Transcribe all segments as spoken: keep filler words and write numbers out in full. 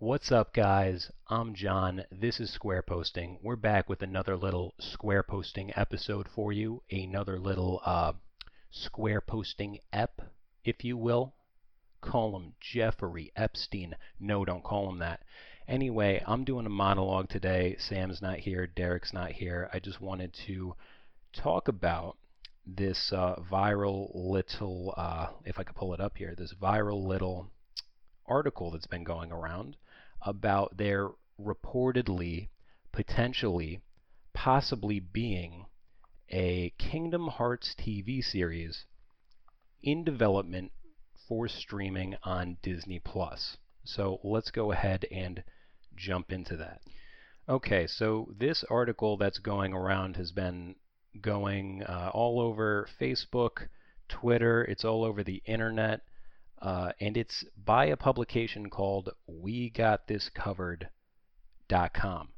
What's up, guys? I'm John. This is Square Posting. We're back with another little Square Posting episode for you. Another little uh, Square Posting ep, if you will. Call him Jeffrey Epstein. No, don't call him that. Anyway, I'm doing a monologue today. Sam's not here. Derek's not here. I just wanted to talk about this uh, viral little, uh, if I could pull it up here, this viral little article that's been going around about there reportedly, potentially, possibly being a Kingdom Hearts T V series in development for streaming on Disney Plus. So let's go ahead and jump into that. Okay, so this article that's going around has been going uh, all over Facebook, Twitter, it's all over the internet, uh, and it's by a publication called We Got This Covered dot com.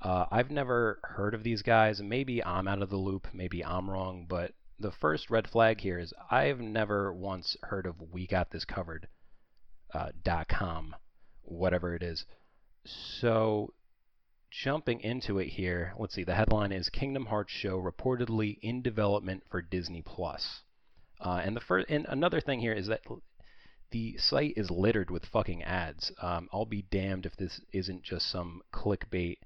Uh, I've never heard of these guys. Maybe I'm out of the loop, maybe I'm wrong, but the first red flag here is I've never once heard of We Got This Covered dot com, uh, whatever it is. So jumping into it here, let's see, the headline is Kingdom Hearts show reportedly in development for Disney Plus. Uh, and the first, and another thing here is that the site is littered with fucking ads. Um, I'll be damned if this isn't just some clickbait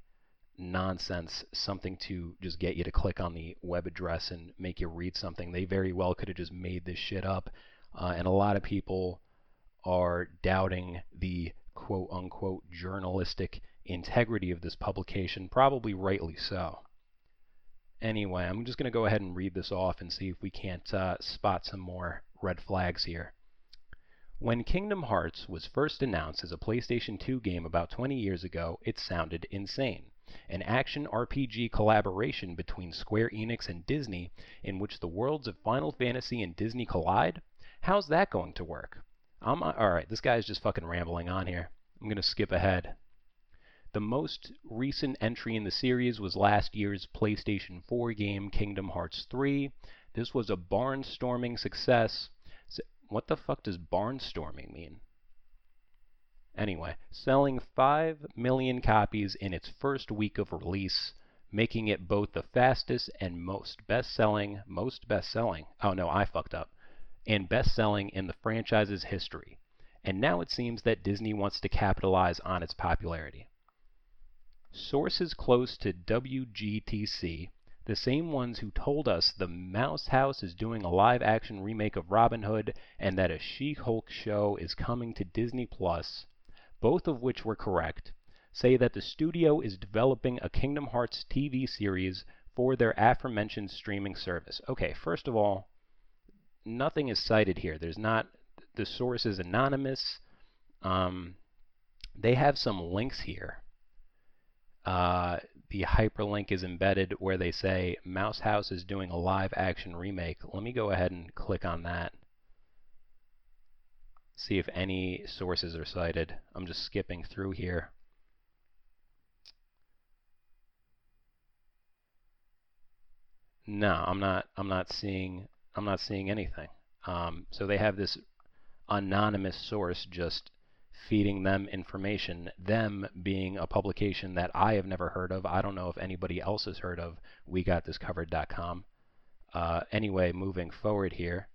nonsense, something to just get you to click on the web address and make you read something. They very well could have just made this shit up, uh, and a lot of people are doubting the quote-unquote journalistic integrity of this publication, probably rightly so. Anyway, I'm just going to go ahead and read this off and see if we can't uh, spot some more red flags here. When Kingdom Hearts was first announced as a PlayStation two game about twenty years ago, it sounded insane. An action R P G collaboration between Square Enix and Disney in which the worlds of Final Fantasy and Disney collide? How's that going to work? I'm, all right, this guy's just fucking rambling on here. I'm going to skip ahead. The most recent entry in the series was last year's PlayStation four game Kingdom Hearts three. This was a barnstorming success. What the fuck does barnstorming mean? Anyway, selling five million copies in its first week of release, making it both the fastest and most best-selling, most best-selling, oh no, I fucked up, and best-selling in the franchise's history. And now it seems that Disney wants to capitalize on its popularity. Sources close to W G T C, the same ones who told us the Mouse House is doing a live-action remake of Robin Hood and that a She-Hulk show is coming to Disney Plus, both of which were correct, say that the studio is developing a Kingdom Hearts T V series for their aforementioned streaming service. Okay, first of all, nothing is cited here. There's not, the source is anonymous. Um, they have some links here. Uh, the hyperlink is embedded where they say Mouse House is doing a live action remake. Let me go ahead and click on that. See if any sources are cited. I'm just skipping through here. No, I'm not. I'm not seeing. I'm not seeing anything. Um, so they have this anonymous source just feeding them information. Them being a publication that I have never heard of. I don't know if anybody else has heard of We Got This Covered dot com. Uh, anyway, moving forward here.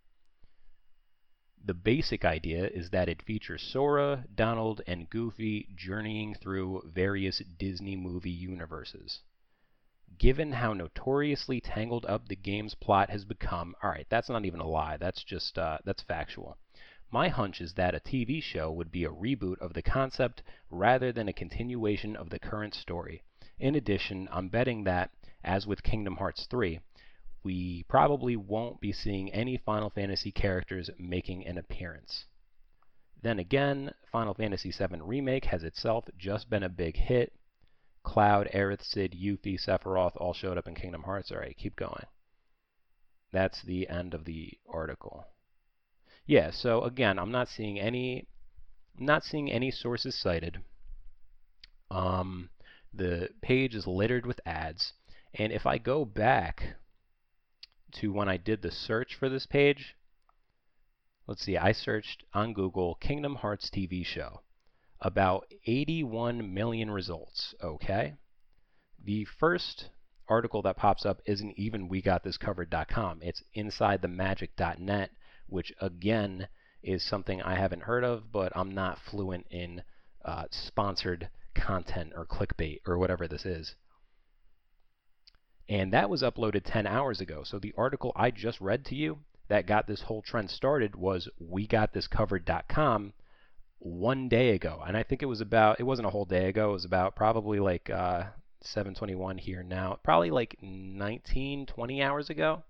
The basic idea is that it features Sora, Donald, and Goofy journeying through various Disney movie universes. Given how notoriously tangled up the game's plot has become, all right, that's not even a lie. That's just uh, that's factual. My hunch is that a T V show would be a reboot of the concept rather than a continuation of the current story. In addition, I'm betting that, as with Kingdom Hearts three, we probably won't be seeing any Final Fantasy characters making an appearance. Then again, Final Fantasy seven Remake has itself just been a big hit. Cloud, Aerith, Cid, Yuffie, Sephiroth all showed up in Kingdom Hearts. Alright, keep going. That's the end of the article. Yeah, so again, I'm not seeing any not seeing any sources cited. Um, the page is littered with ads. And if I go back to when I did the search for this page, let's see, I searched on Google Kingdom Hearts T V show. about eighty-one million results, okay? The first article that pops up isn't even we got this covered dot com. It's inside the magic dot net, which again is something I haven't heard of, but I'm not fluent in uh, sponsored content or clickbait or whatever this is. And that was uploaded ten hours ago. So the article I just read to you that got this whole trend started was we got this covered dot com one day ago. And I think it was about, it wasn't a whole day ago. It was about probably like uh, seven twenty-one here now, probably like nineteen, twenty hours ago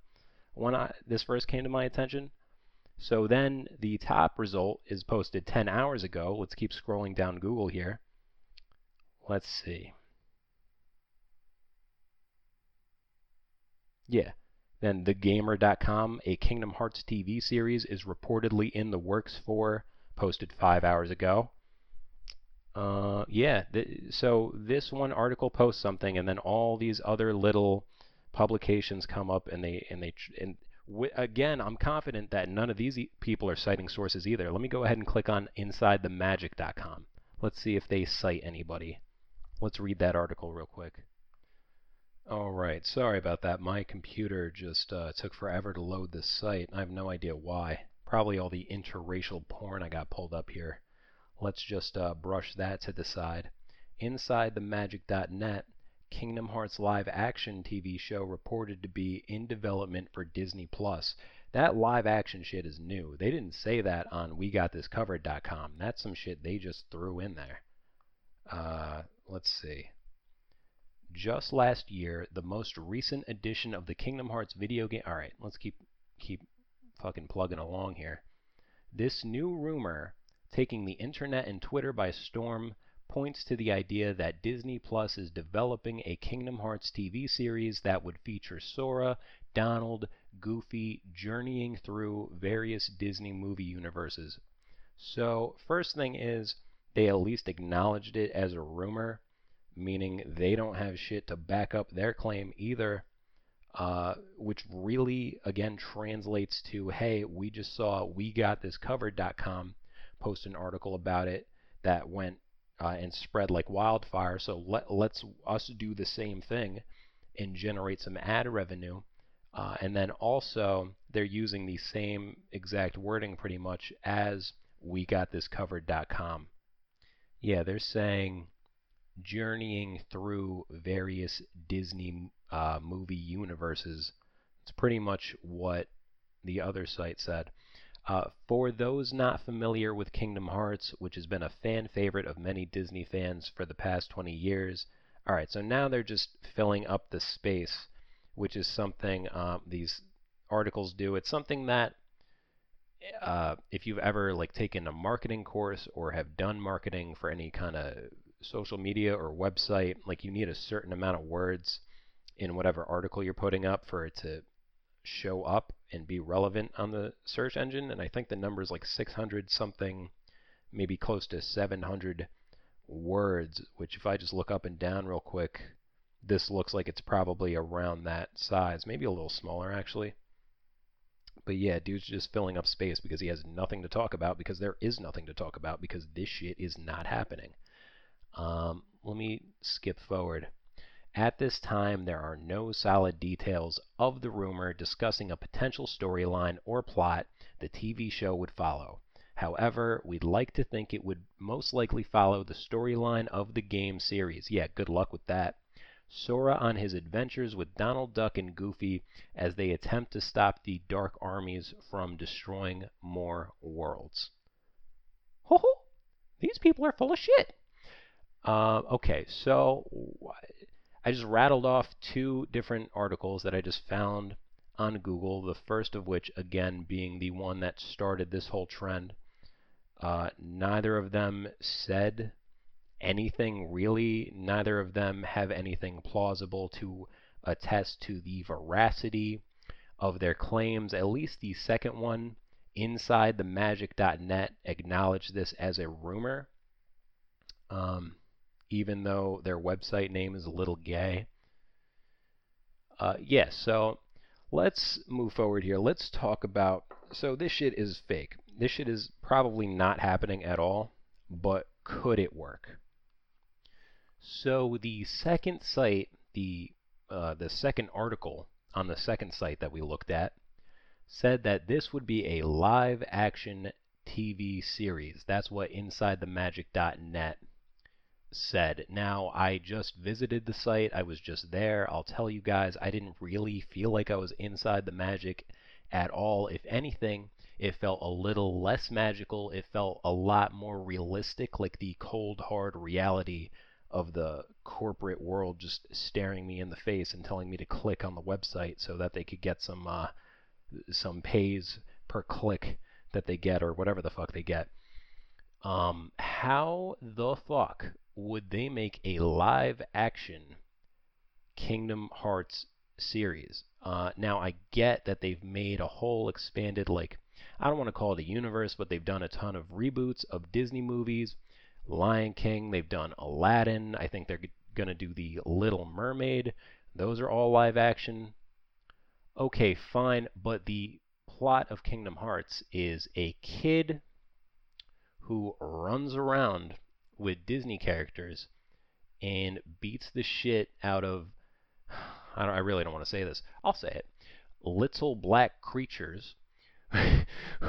when I, this first came to my attention. So then the top result is posted ten hours ago. Let's keep scrolling down Google here. Let's see. Yeah. Then the gamer dot com, a Kingdom Hearts T V series is reportedly in the works for, posted five hours ago. Uh, yeah, th- so this one article posts something, and then all these other little publications come up, and they and they and w- again, I'm confident that none of these e- people are citing sources either. Let me go ahead and click on inside the magic dot com. Let's see if they cite anybody. Let's read that article real quick. Alright, sorry about that. My computer just uh, took forever to load this site. I have no idea why. Probably all the interracial porn I got pulled up here. Let's just uh, brush that to the side. inside the magic dot net, Kingdom Hearts live action T V show reported to be in development for Disney Plus. That live action shit is new. They didn't say that on we got this covered dot com. That's some shit they just threw in there. Uh, let's see. Just last year, the most recent edition of the Kingdom Hearts video game... Alright, let's keep keep fucking plugging along here. This new rumor, taking the internet and Twitter by storm, points to the idea that Disney Plus is developing a Kingdom Hearts T V series that would feature Sora, Donald, Goofy, journeying through various Disney movie universes. So, first thing is, they at least acknowledged it as a rumor, meaning they don't have shit to back up their claim either, uh, which really, again, translates to, hey, we just saw we got this covered dot com post an article about it that went uh, and spread like wildfire, so let, let's us do the same thing and generate some ad revenue. Uh, and then also, they're using the same exact wording pretty much as we got this covered dot com. Yeah, they're saying... journeying through various Disney uh, movie universes. It's pretty much what the other site said. Uh, for those not familiar with Kingdom Hearts, which has been a fan favorite of many Disney fans for the past twenty years. All right, so now they're just filling up the space, which is something um, these articles do. It's something that uh, if you've ever like taken a marketing course or have done marketing for any kind of social media or website, like you need a certain amount of words in whatever article you're putting up for it to show up and be relevant on the search engine. And I think the number is like six hundred something, maybe close to seven hundred words, which if I just look up and down real quick, this looks like it's probably around that size, maybe a little smaller actually. But yeah, dude's just filling up space because he has nothing to talk about, because there is nothing to talk about, because this shit is not happening. Um, let me skip forward. At this time, there are no solid details of the rumor discussing a potential storyline or plot the T V show would follow. However, we'd like to think it would most likely follow the storyline of the game series. Yeah, good luck with that. Sora on his adventures with Donald Duck and Goofy as they attempt to stop the Dark Armies from destroying more worlds. Ho ho! These people are full of shit! Uh, okay, so I just rattled off two different articles that I just found on Google, the first of which, again, being the one that started this whole trend. Uh, neither of them said anything really. Neither of them have anything plausible to attest to the veracity of their claims. At least the second one, inside the magic dot net, acknowledged this as a rumor. Um... even though their website name is a little gay. Uh, yeah, so let's move forward here. Let's talk about... So this shit is fake. This shit is probably not happening at all, but could it work? So the second site, the uh, the second article on the second site that we looked at, said that this would be a live action T V series. That's what inside the magic dot net said. Now, I just visited the site. I was just there. I'll tell you guys, I didn't really feel like I was inside the magic at all. If anything, it felt a little less magical. It felt a lot more realistic, like the cold, hard reality of the corporate world just staring me in the face and telling me to click on the website so that they could get some uh, some pays per click that they get, or whatever the fuck they get. Um, how the fuck would they make a live action Kingdom Hearts series? Uh, now, I get that they've made a whole expanded, like, I don't want to call it a universe, but they've done a ton of reboots of Disney movies. Lion King, they've done Aladdin. I think they're going to do The Little Mermaid. Those are all live action. Okay, fine, but the plot of Kingdom Hearts is a kid who runs around with Disney characters and beats the shit out of, I, don't, I really don't want to say this, I'll say it, little black creatures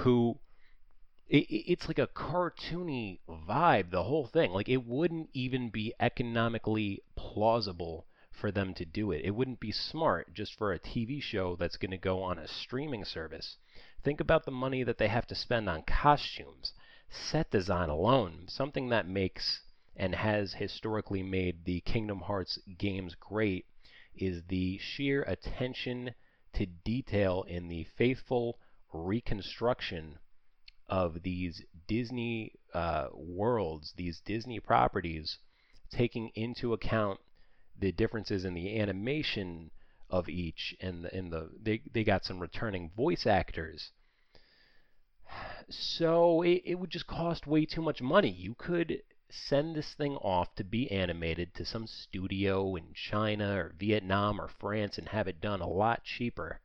who, it, it's like a cartoony vibe, the whole thing. Like, it wouldn't even be economically plausible for them to do it. It wouldn't be smart just for a T V show that's going to go on a streaming service. Think about the money that they have to spend on costumes, set design alone, something that makes and has historically made the Kingdom Hearts games great is the sheer attention to detail in the faithful reconstruction of these Disney uh, worlds, these Disney properties, taking into account the differences in the animation of each, and the, and the they they got some returning voice actors. So it, it would just cost way too much money. You could send this thing off to be animated to some studio in China or Vietnam or France and have it done a lot cheaper.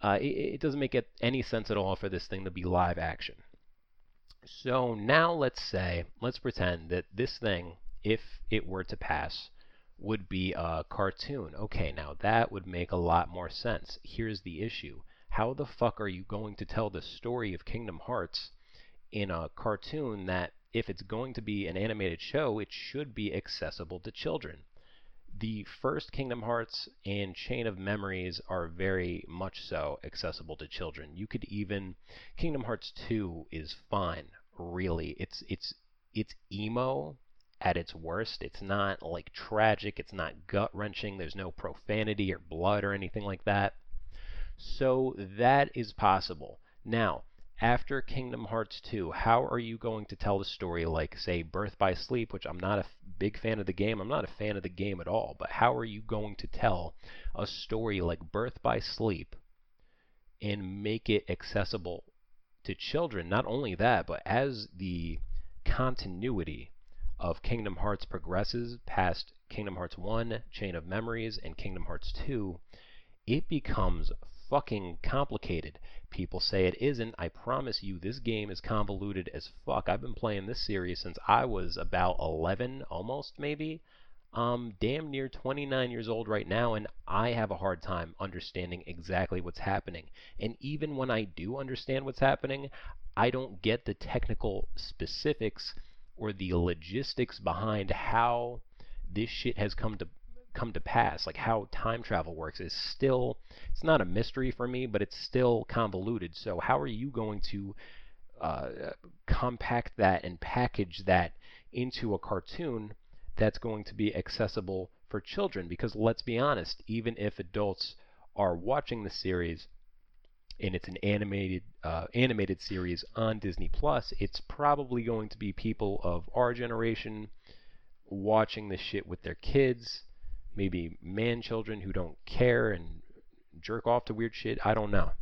Uh, it, it doesn't make it any sense at all for this thing to be live action. So now let's say, let's pretend that this thing, if it were to pass, would be a cartoon. Okay, now that would make a lot more sense. Here's the issue. How the fuck are you going to tell the story of Kingdom Hearts in a cartoon that, if it's going to be an animated show, it should be accessible to children? The first Kingdom Hearts and Chain of Memories are very much so accessible to children. You could even... Kingdom Hearts two is fine, really. It's it's it's emo at its worst. It's not, like, tragic. It's not gut-wrenching. There's no profanity or blood or anything like that. So that is possible. Now, after Kingdom Hearts two, how are you going to tell a story like, say, Birth by Sleep, which I'm not a big fan of the game. I'm not a fan of the game at all. But how are you going to tell a story like Birth by Sleep and make it accessible to children? Not only that, but as the continuity of Kingdom Hearts progresses past Kingdom Hearts one, Chain of Memories, and Kingdom Hearts two, it becomes fucking complicated. People say it isn't. I promise you, this game is convoluted as fuck. I've been playing this series since I was about eleven, almost, maybe. Um, damn near twenty-nine years old right now, and I have a hard time understanding exactly what's happening. And even when I do understand what's happening, I don't get the technical specifics or the logistics behind how this shit has come to come to pass. Like, how time travel works is still, it's not a mystery for me, but it's still convoluted. So how are you going to uh, compact that and package that into a cartoon that's going to be accessible for children? Because let's be honest, even if adults are watching the series, and it's an animated uh, animated series on Disney Plus, it's probably going to be people of our generation watching this shit with their kids, maybe man-children who don't care and jerk off to weird shit. I don't know.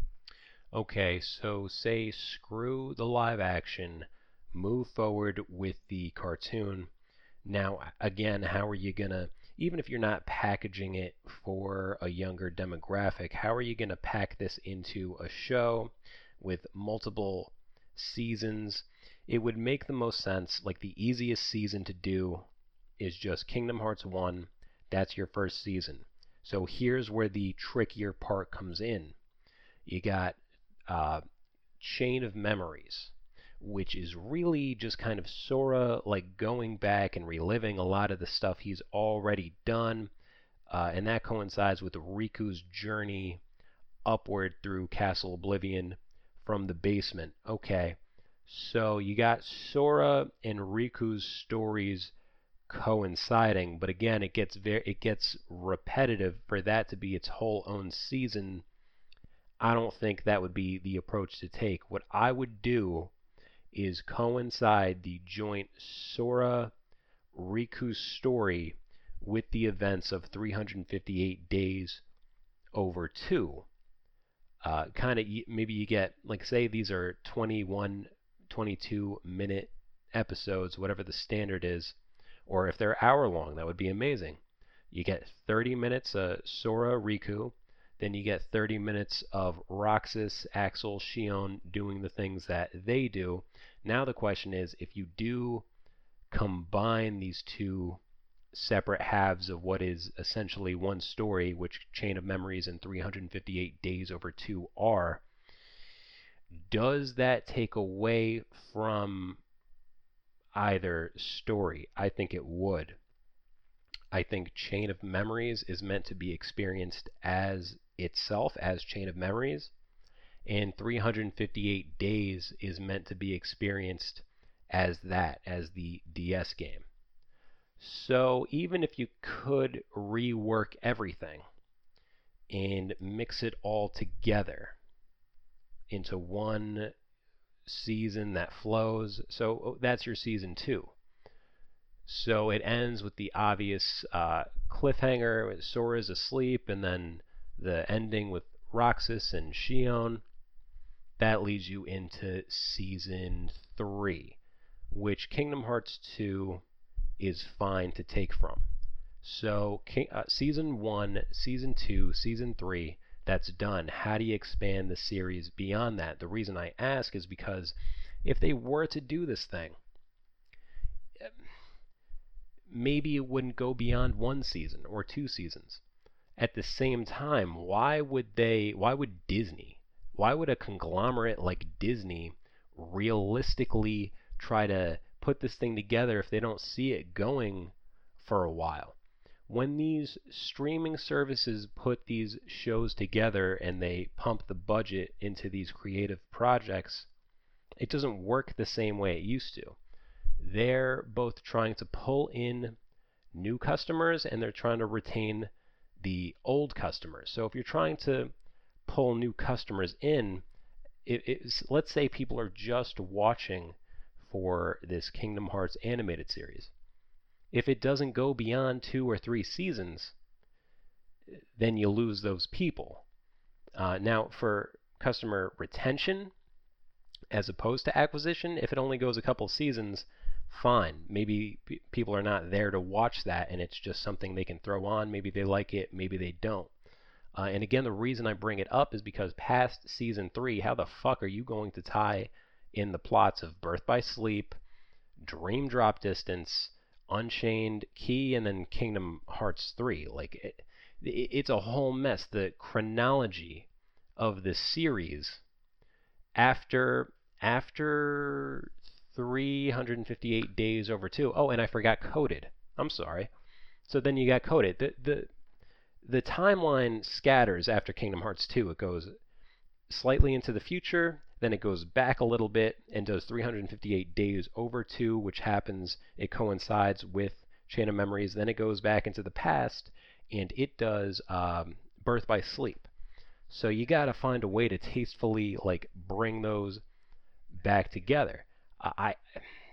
Okay, so say screw the live action, move forward with the cartoon. Now, again, how are you going to, even if you're not packaging it for a younger demographic, how are you going to pack this into a show with multiple seasons? it would make the most sense, like the easiest season to do is just Kingdom Hearts one. That's your first season. So here's where the trickier part comes in. You got uh, Chain of Memories, which is really just kind of Sora like going back and reliving a lot of the stuff he's already done. Uh, and that coincides with Riku's journey upward through Castle Oblivion from the basement. Okay, so you got Sora and Riku's stories coinciding, but again, it gets very it gets repetitive for that to be its whole own season. I don't think that would be the approach to take. What I would do is coincide the joint Sora Riku story with the events of three hundred fifty-eight Days Over two. Uh, kind of maybe you get, like, say these are twenty-one, twenty-two minute episodes, whatever the standard is, or if they're hour long, that would be amazing. You get thirty minutes of uh, Sora Riku, then you get thirty minutes of Roxas, Axel, Shion doing the things that they do. Now the question is, if you do combine these two separate halves of what is essentially one story, which Chain of Memories and three hundred fifty-eight Days Over two are, does that take away from either story? I think it would. I think Chain of Memories is meant to be experienced as itself, as Chain of Memories, and three hundred fifty-eight Days is meant to be experienced as that, as the D S game. So even if you could rework everything and mix it all together into one season that flows, so that's your season two. So it ends with the obvious uh, cliffhanger, Sora's asleep, and then the ending with Roxas and Shion. That leads you into season three, which Kingdom Hearts two is fine to take from. So uh, season one, season two, season three, that's done. How do you expand the series beyond that? The reason I ask is because if they were to do this thing, maybe it wouldn't go beyond one season or two seasons. At the same time, why would they, why would Disney, why would a conglomerate like Disney realistically try to put this thing together if they don't see it going for a while? When these streaming services put these shows together and they pump the budget into these creative projects, it doesn't work the same way it used to. They're both trying to pull in new customers and they're trying to retain the old customers. So if you're trying to pull new customers in, it, it's, let's say people are just watching for this Kingdom Hearts animated series. If it doesn't go beyond two or three seasons, then you lose those people. Uh, now, for customer retention, as opposed to acquisition, if it only goes a couple seasons, fine. Maybe p- people are not there to watch that, and it's just something they can throw on. Maybe they like it, maybe they don't. Uh, and again, the reason I bring it up is because past season three, how the fuck are you going to tie in the plots of Birth by Sleep, Dream Drop Distance, Unchained Key, and then Kingdom Hearts three? Like, it, it, it's a whole mess. The chronology of the series after after three hundred fifty-eight Days Over two. Oh, and I forgot Coded. I'm sorry. So then you got Coded. The the the timeline scatters after Kingdom Hearts two. It goes slightly into the future, then it goes back a little bit and does three hundred fifty-eight Days Over two, which happens, it coincides with Chain of Memories, then it goes back into the past, and it does um, Birth by Sleep. So you gotta find a way to tastefully, like, bring those back together. I,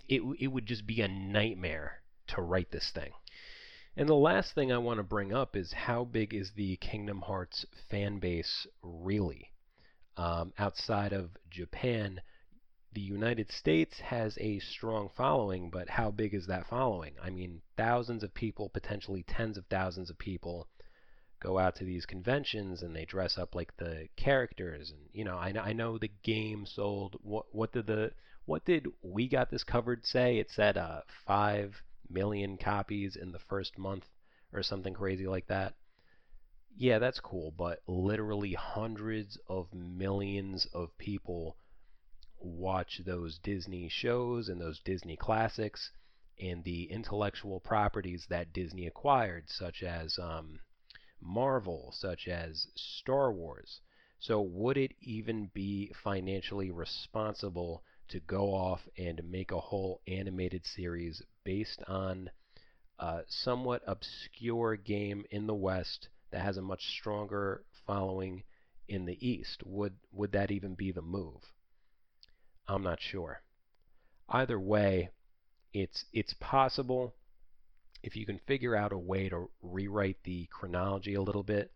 it, it would just be a nightmare to write this thing. And the last thing I want to bring up is how big is the Kingdom Hearts fan base really? Um, outside of Japan, the United States has a strong following, but how big is that following? I mean, thousands of people, potentially tens of thousands of people go out to these conventions and they dress up like the characters. And, you know, I, I know the game sold, what, what did the what did We Got This Covered say? It said uh, five million copies in the first month or something crazy like that. Yeah, that's cool, but literally hundreds of millions of people watch those Disney shows and those Disney classics and the intellectual properties that Disney acquired, such as um, Marvel, such as Star Wars. So would it even be financially responsible to go off and make a whole animated series based on a somewhat obscure game in the West that has a much stronger following in the East? Would would that even be the move? I'm not sure. Either way, it's it's possible if you can figure out a way to rewrite the chronology a little bit.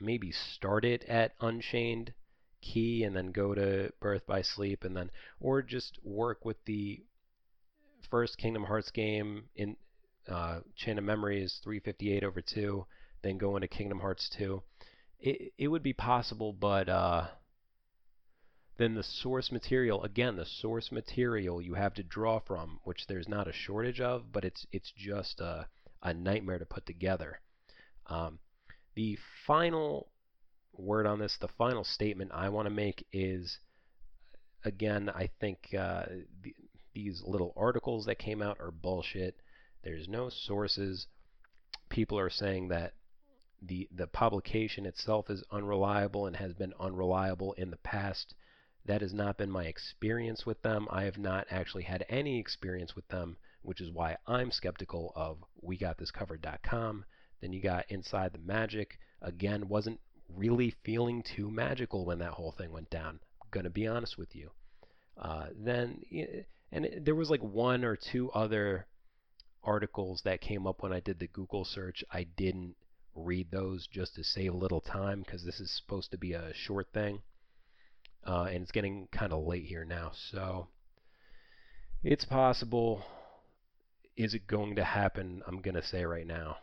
Maybe start it at Unchained Key and then go to Birth by Sleep, and then, or just work with the first Kingdom Hearts game in uh, Chain of Memories, three fifty-eight over two. Then go into Kingdom Hearts two. It it would be possible, but uh, then the source material, again, the source material you have to draw from, which there's not a shortage of, but it's it's just a, a nightmare to put together. Um, the final word on this, the final statement I want to make is, again, I think uh, th- these little articles that came out are bullshit. There's no sources. People are saying that The, the publication itself is unreliable and has been unreliable in the past. That has not been my experience with them. I have not actually had any experience with them, which is why I'm skeptical of we got this covered dot com. Then you got Inside the Magic. Again, wasn't really feeling too magical when that whole thing went down. I'm going to be honest with you. Uh, then, and there was like one or two other articles that came up when I did the Google search. I didn't read those just to save a little time because this is supposed to be a short thing, uh, and it's getting kind of late here now, so it's possible. Is it going to happen? I'm gonna say right now,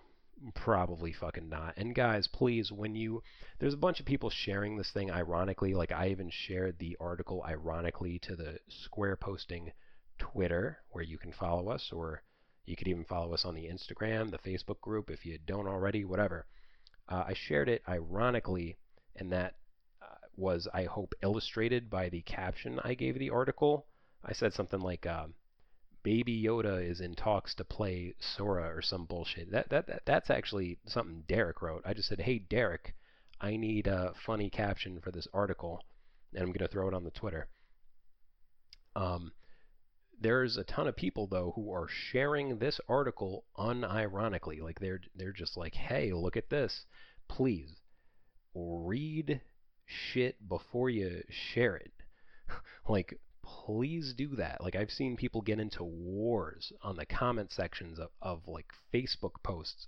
probably fucking not. And guys, please, when you there's a bunch of people sharing this thing ironically, like I even shared the article ironically to the Square Posting Twitter, where you can follow us, or you could even follow us on the Instagram, the Facebook group, if you don't already, whatever. Uh, I shared it ironically, and that uh, was, I hope, illustrated by the caption I gave the article. I said something like, um, Baby Yoda is in talks to play Sora or some bullshit. That, that that That's actually something Derek wrote. I just said, hey, Derek, I need a funny caption for this article, and I'm going to throw it on the Twitter. Um... There's a ton of people, though, who are sharing this article unironically. Like, they're they're just like, hey, look at this. Please, read shit before you share it. Like, please do that. Like, I've seen people get into wars on the comment sections of, of like, Facebook posts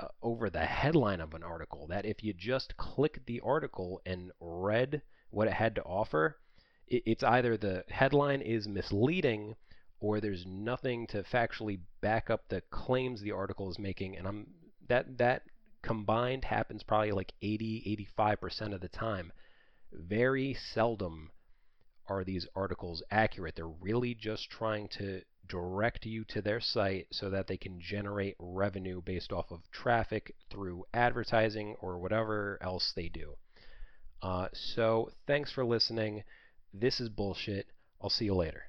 uh, over the headline of an article. That if you just clicked the article and read what it had to offer, it's either the headline is misleading or there's nothing to factually back up the claims the article is making. And I'm that that combined happens probably like eighty, eighty-five percent of the time. Very seldom are these articles accurate. They're really just trying to direct you to their site so that they can generate revenue based off of traffic through advertising or whatever else they do. Uh, so thanks for listening. This is bullshit. I'll see you later.